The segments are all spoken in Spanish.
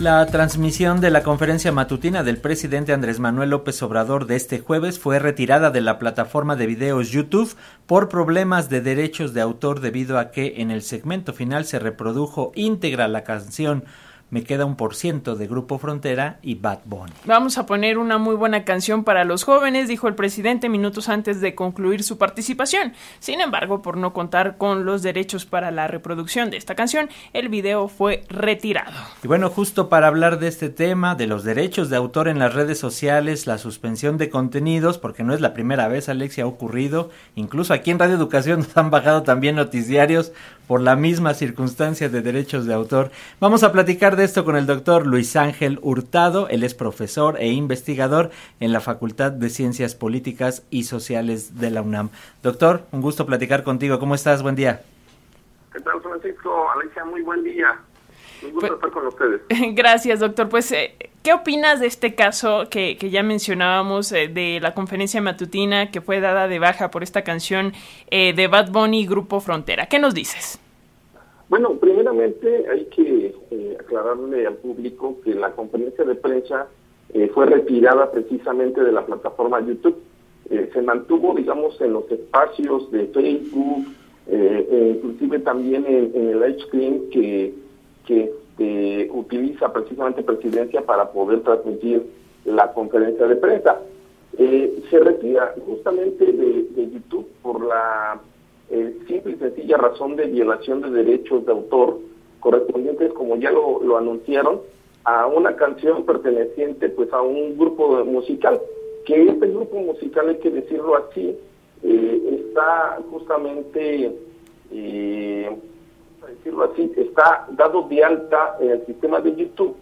La transmisión de la conferencia matutina del presidente Andrés Manuel López Obrador de este jueves fue retirada de la plataforma de videos YouTube por problemas de derechos de autor debido a que en el segmento final se reprodujo íntegra la canción Me Queda un % de Grupo Frontera y Bad Bunny. Vamos a poner una muy buena canción para los jóvenes, dijo el presidente minutos antes de concluir su participación. Sin embargo, por no contar con los derechos para la reproducción de esta canción, el video fue retirado. Y bueno, justo para hablar de este tema, de los derechos de autor en las redes sociales, la suspensión de contenidos, porque no es la primera vez, Alexia, ha ocurrido. Incluso aquí en Radio Educación nos han bajado también noticiarios por la misma circunstancia de derechos de autor. Vamos a platicar de esto con el doctor Luis Ángel Hurtado. Él es profesor e investigador en la Facultad de Ciencias Políticas y Sociales de la UNAM. Doctor, un gusto platicar contigo. ¿Cómo estás? Buen día. ¿Qué tal, Francisco? Alicia, muy buen día. Un gusto estar con ustedes. Gracias, doctor. Pues, ¿qué opinas de este caso que ya mencionábamos de la conferencia matutina que fue dada de baja por esta canción de Bad Bunny, Grupo Frontera? ¿Qué nos dices? Bueno, primeramente hay que aclararle al público que la conferencia de prensa fue retirada precisamente de la plataforma YouTube. Se mantuvo, digamos, en los espacios de Facebook, inclusive también en el live stream que utiliza precisamente Presidencia para poder transmitir la conferencia de prensa. Se retira justamente de YouTube por la simple y sencilla razón de violación de derechos de autor correspondientes, como ya lo anunciaron, a una canción perteneciente pues a un grupo musical, que este grupo musical, hay que decirlo así, está justamente, está dado de alta en el sistema de YouTube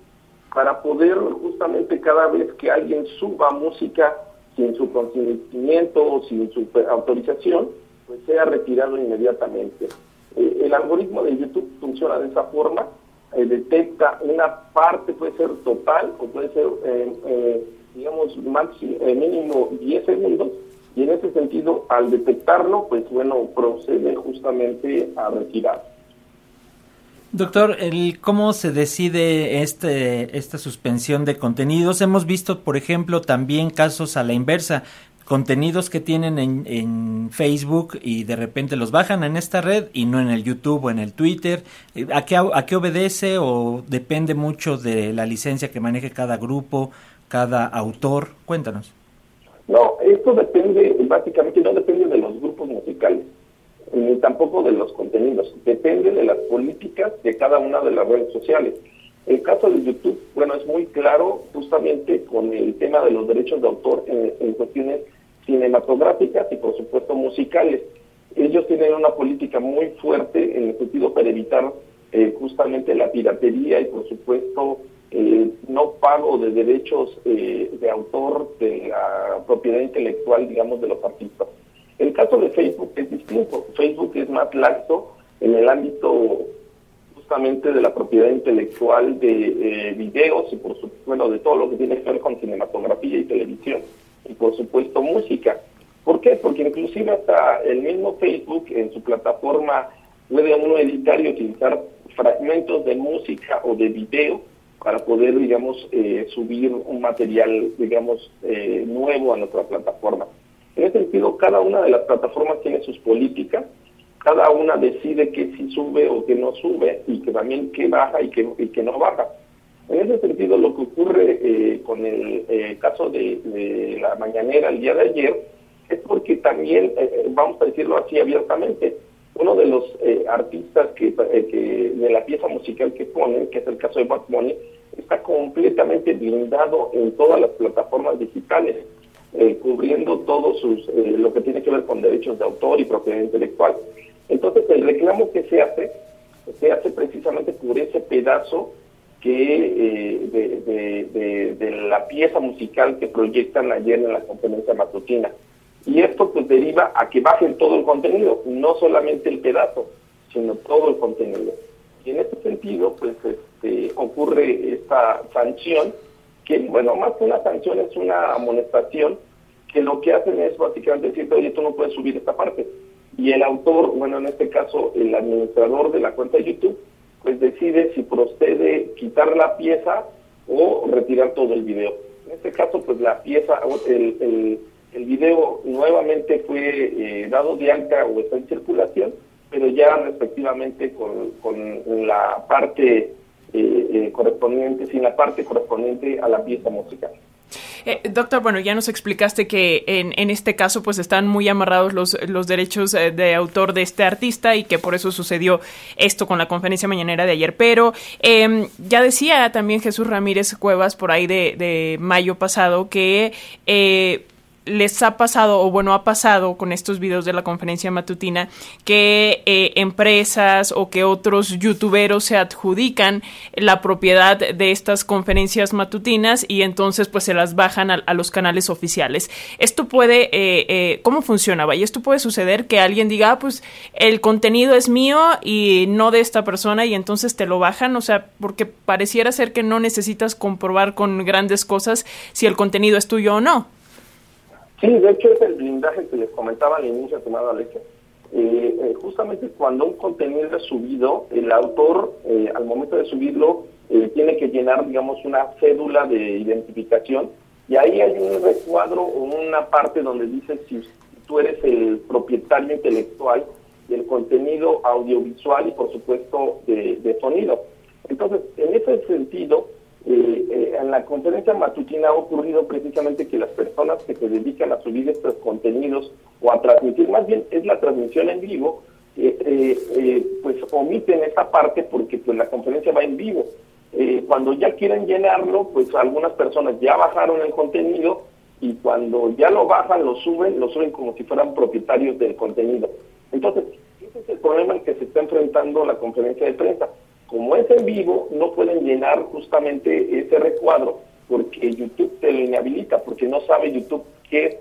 para poder justamente cada vez que alguien suba música sin su consentimiento o sin su autorización, pues sea retirado inmediatamente. El algoritmo de YouTube funciona de esa forma, detecta una parte, puede ser total o puede ser, digamos, mínimo 10 segundos, y en ese sentido, al detectarlo, pues bueno, procede justamente a retirar. Doctor, ¿cómo se decide esta suspensión de contenidos? Hemos visto, por ejemplo, también casos a la inversa, contenidos que tienen en Facebook y de repente los bajan en esta red y no en el YouTube o en el Twitter. ¿A qué obedece o depende mucho de la licencia que maneje cada grupo, cada autor? Cuéntanos. No, esto depende, básicamente no depende de los grupos musicales, ni tampoco de los contenidos. Depende de las políticas de cada una de las redes sociales. El caso de YouTube, bueno, es muy claro justamente con el tema de los derechos de autor en cuestiones cinematográficas y por supuesto musicales. Ellos tienen una política muy fuerte en el sentido para evitar justamente la piratería y por supuesto no pago de derechos de autor de la propiedad intelectual, digamos, de los artistas. El caso de Facebook es distinto. Facebook es más laxo en el ámbito justamente de la propiedad intelectual de videos y por supuesto bueno, de todo lo que tiene que ver con cinematografía y televisión y por supuesto música. ¿Por qué? Porque inclusive hasta el mismo Facebook en su plataforma puede uno editar y utilizar fragmentos de música o de video para poder, digamos, subir un material, digamos, nuevo a nuestra plataforma. En ese sentido, cada una de las plataformas tiene sus políticas, cada una decide que sí sube o que no sube y que también que baja y que no baja. En ese sentido, lo que ocurre con el caso de la mañanera el día de ayer es porque también, vamos a decirlo así abiertamente, uno de los artistas que de la pieza musical que ponen, que es el caso de Bad Bunny, está completamente blindado en todas las plataformas digitales, cubriendo todo lo que tiene que ver con derechos de autor y propiedad intelectual. Entonces, el reclamo que se hace precisamente por ese pedazo que de la pieza musical que proyectan ayer en la conferencia matutina. Y esto pues deriva a que bajen todo el contenido, no solamente el pedazo, sino todo el contenido. Y en este sentido, pues ocurre esta sanción, que bueno, más que una sanción es una amonestación, que lo que hacen es básicamente decir, oye, tú no puedes subir esta parte. Y el autor, bueno, en este caso, el administrador de la cuenta de YouTube, pues decide si procede quitar la pieza o retirar todo el video. En este caso, pues la pieza, el video nuevamente fue dado de alta o está en circulación, pero ya respectivamente con la parte correspondiente, sin la parte correspondiente a la pieza musical. Doctor, bueno, ya nos explicaste que en este caso pues están muy amarrados los derechos de autor de este artista y que por eso sucedió esto con la conferencia mañanera de ayer, pero ya decía también Jesús Ramírez Cuevas por ahí de mayo pasado que les ha pasado, o bueno, ha pasado con estos videos de la conferencia matutina, que empresas o que otros youtuberos se adjudican la propiedad de estas conferencias matutinas y entonces pues se las bajan a los canales oficiales. Esto puede, ¿cómo funciona? Vaya, esto puede suceder que alguien diga, ah, pues el contenido es mío y no de esta persona y entonces te lo bajan, o sea, porque pareciera ser que no necesitas comprobar con grandes cosas si el contenido es tuyo o no. Sí, de hecho es el blindaje que les comentaba al inicio, estimado Alex. Justamente cuando un contenido es subido, el autor, al momento de subirlo, tiene que llenar, digamos, una cédula de identificación. Y ahí hay un recuadro o una parte donde dice si tú eres el propietario intelectual del contenido audiovisual y, por supuesto, de sonido. Entonces, en ese sentido, en la conferencia matutina ha ocurrido precisamente que las personas que se dedican a subir estos contenidos o a transmitir, más bien es la transmisión en vivo, pues omiten esa parte porque pues la conferencia va en vivo. Cuando ya quieren llenarlo, pues algunas personas ya bajaron el contenido y cuando ya lo bajan, lo suben como si fueran propietarios del contenido. Entonces, ese es el problema al que se está enfrentando la conferencia de prensa. Como es en vivo, no pueden llenar justamente ese recuadro porque YouTube te lo inhabilita, porque no sabe YouTube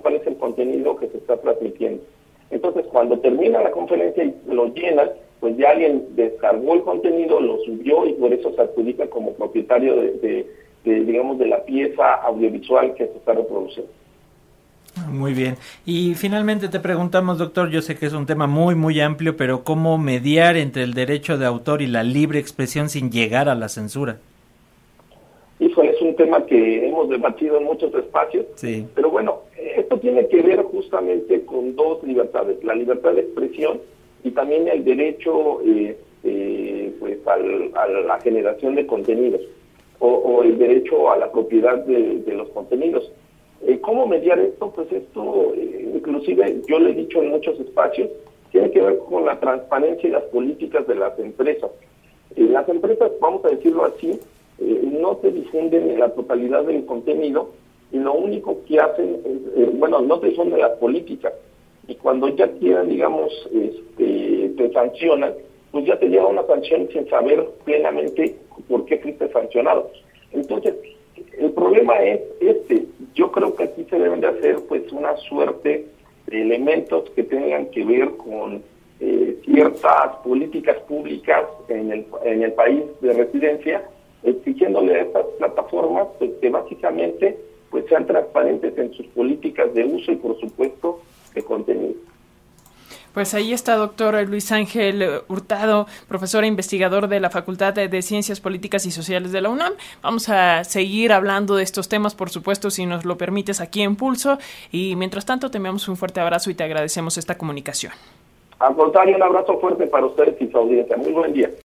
cuál es el contenido que se está transmitiendo. Entonces, cuando termina la conferencia y lo llenan, pues ya alguien descargó el contenido, lo subió y por eso se adjudica como propietario digamos, de la pieza audiovisual que se está reproduciendo. Muy bien. Y finalmente te preguntamos, doctor, yo sé que es un tema muy, muy amplio, pero ¿cómo mediar entre el derecho de autor y la libre expresión sin llegar a la censura? Híjole, es un tema que hemos debatido en muchos espacios, sí. Pero bueno, esto tiene que ver justamente con dos libertades, la libertad de expresión y también el derecho pues a la generación de contenidos o el derecho a la propiedad de los contenidos. ¿Cómo mediar esto? Pues esto, inclusive, yo lo he dicho en muchos espacios, tiene que ver con la transparencia y las políticas de las empresas. Las empresas, vamos a decirlo así, no se difunden en la totalidad del contenido y lo único que hacen es, no se difunden las políticas. Y cuando ya quieran, digamos, te sancionan, pues ya te lleva una sanción sin saber plenamente por qué fuiste sancionado. Entonces, el problema es yo creo que aquí se deben de hacer pues una suerte de elementos que tengan que ver con ciertas políticas públicas en el país de residencia, exigiéndole a estas plataformas pues, que básicamente pues sean transparentes en sus políticas de uso y por supuesto de contenido. Pues ahí está, doctor Luis Ángel Hurtado, profesor e investigador de la Facultad de Ciencias Políticas y Sociales de la UNAM. Vamos a seguir hablando de estos temas, por supuesto, si nos lo permites aquí en Pulso. Y mientras tanto, te enviamos un fuerte abrazo y te agradecemos esta comunicación. Al contrario, un abrazo fuerte para ustedes y su audiencia. Muy buen día.